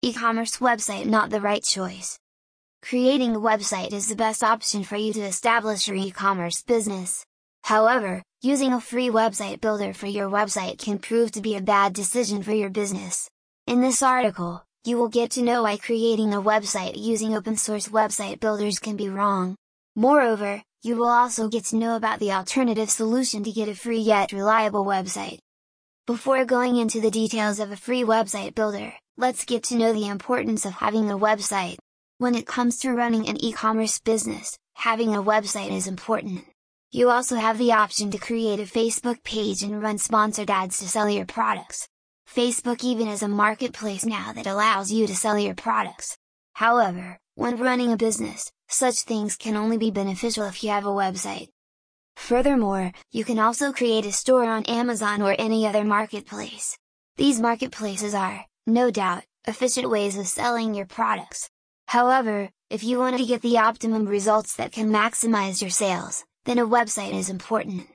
e-commerce website not the right choice? Creating a website is the best option for you to establish your e-commerce business. However, using a free website builder for your website can prove to be a bad decision for your business. In this article, you will get to know why creating a website using open source website builders can be wrong. Moreover, you will also get to know about the alternative solution to get a free yet reliable website. Before going into the details of a free website builder, let's get to know the importance of having a website. When it comes to running an e-commerce business, having a website is important. You also have the option to create a Facebook page and run sponsored ads to sell your products. Facebook even has a marketplace now that allows you to sell your products. However, when running a business, such things can only be beneficial if you have a website. Furthermore, you can also create a store on Amazon or any other marketplace. These marketplaces are, no doubt, efficient ways of selling your products. However, if you want to get the optimum results that can maximize your sales, then a website is important.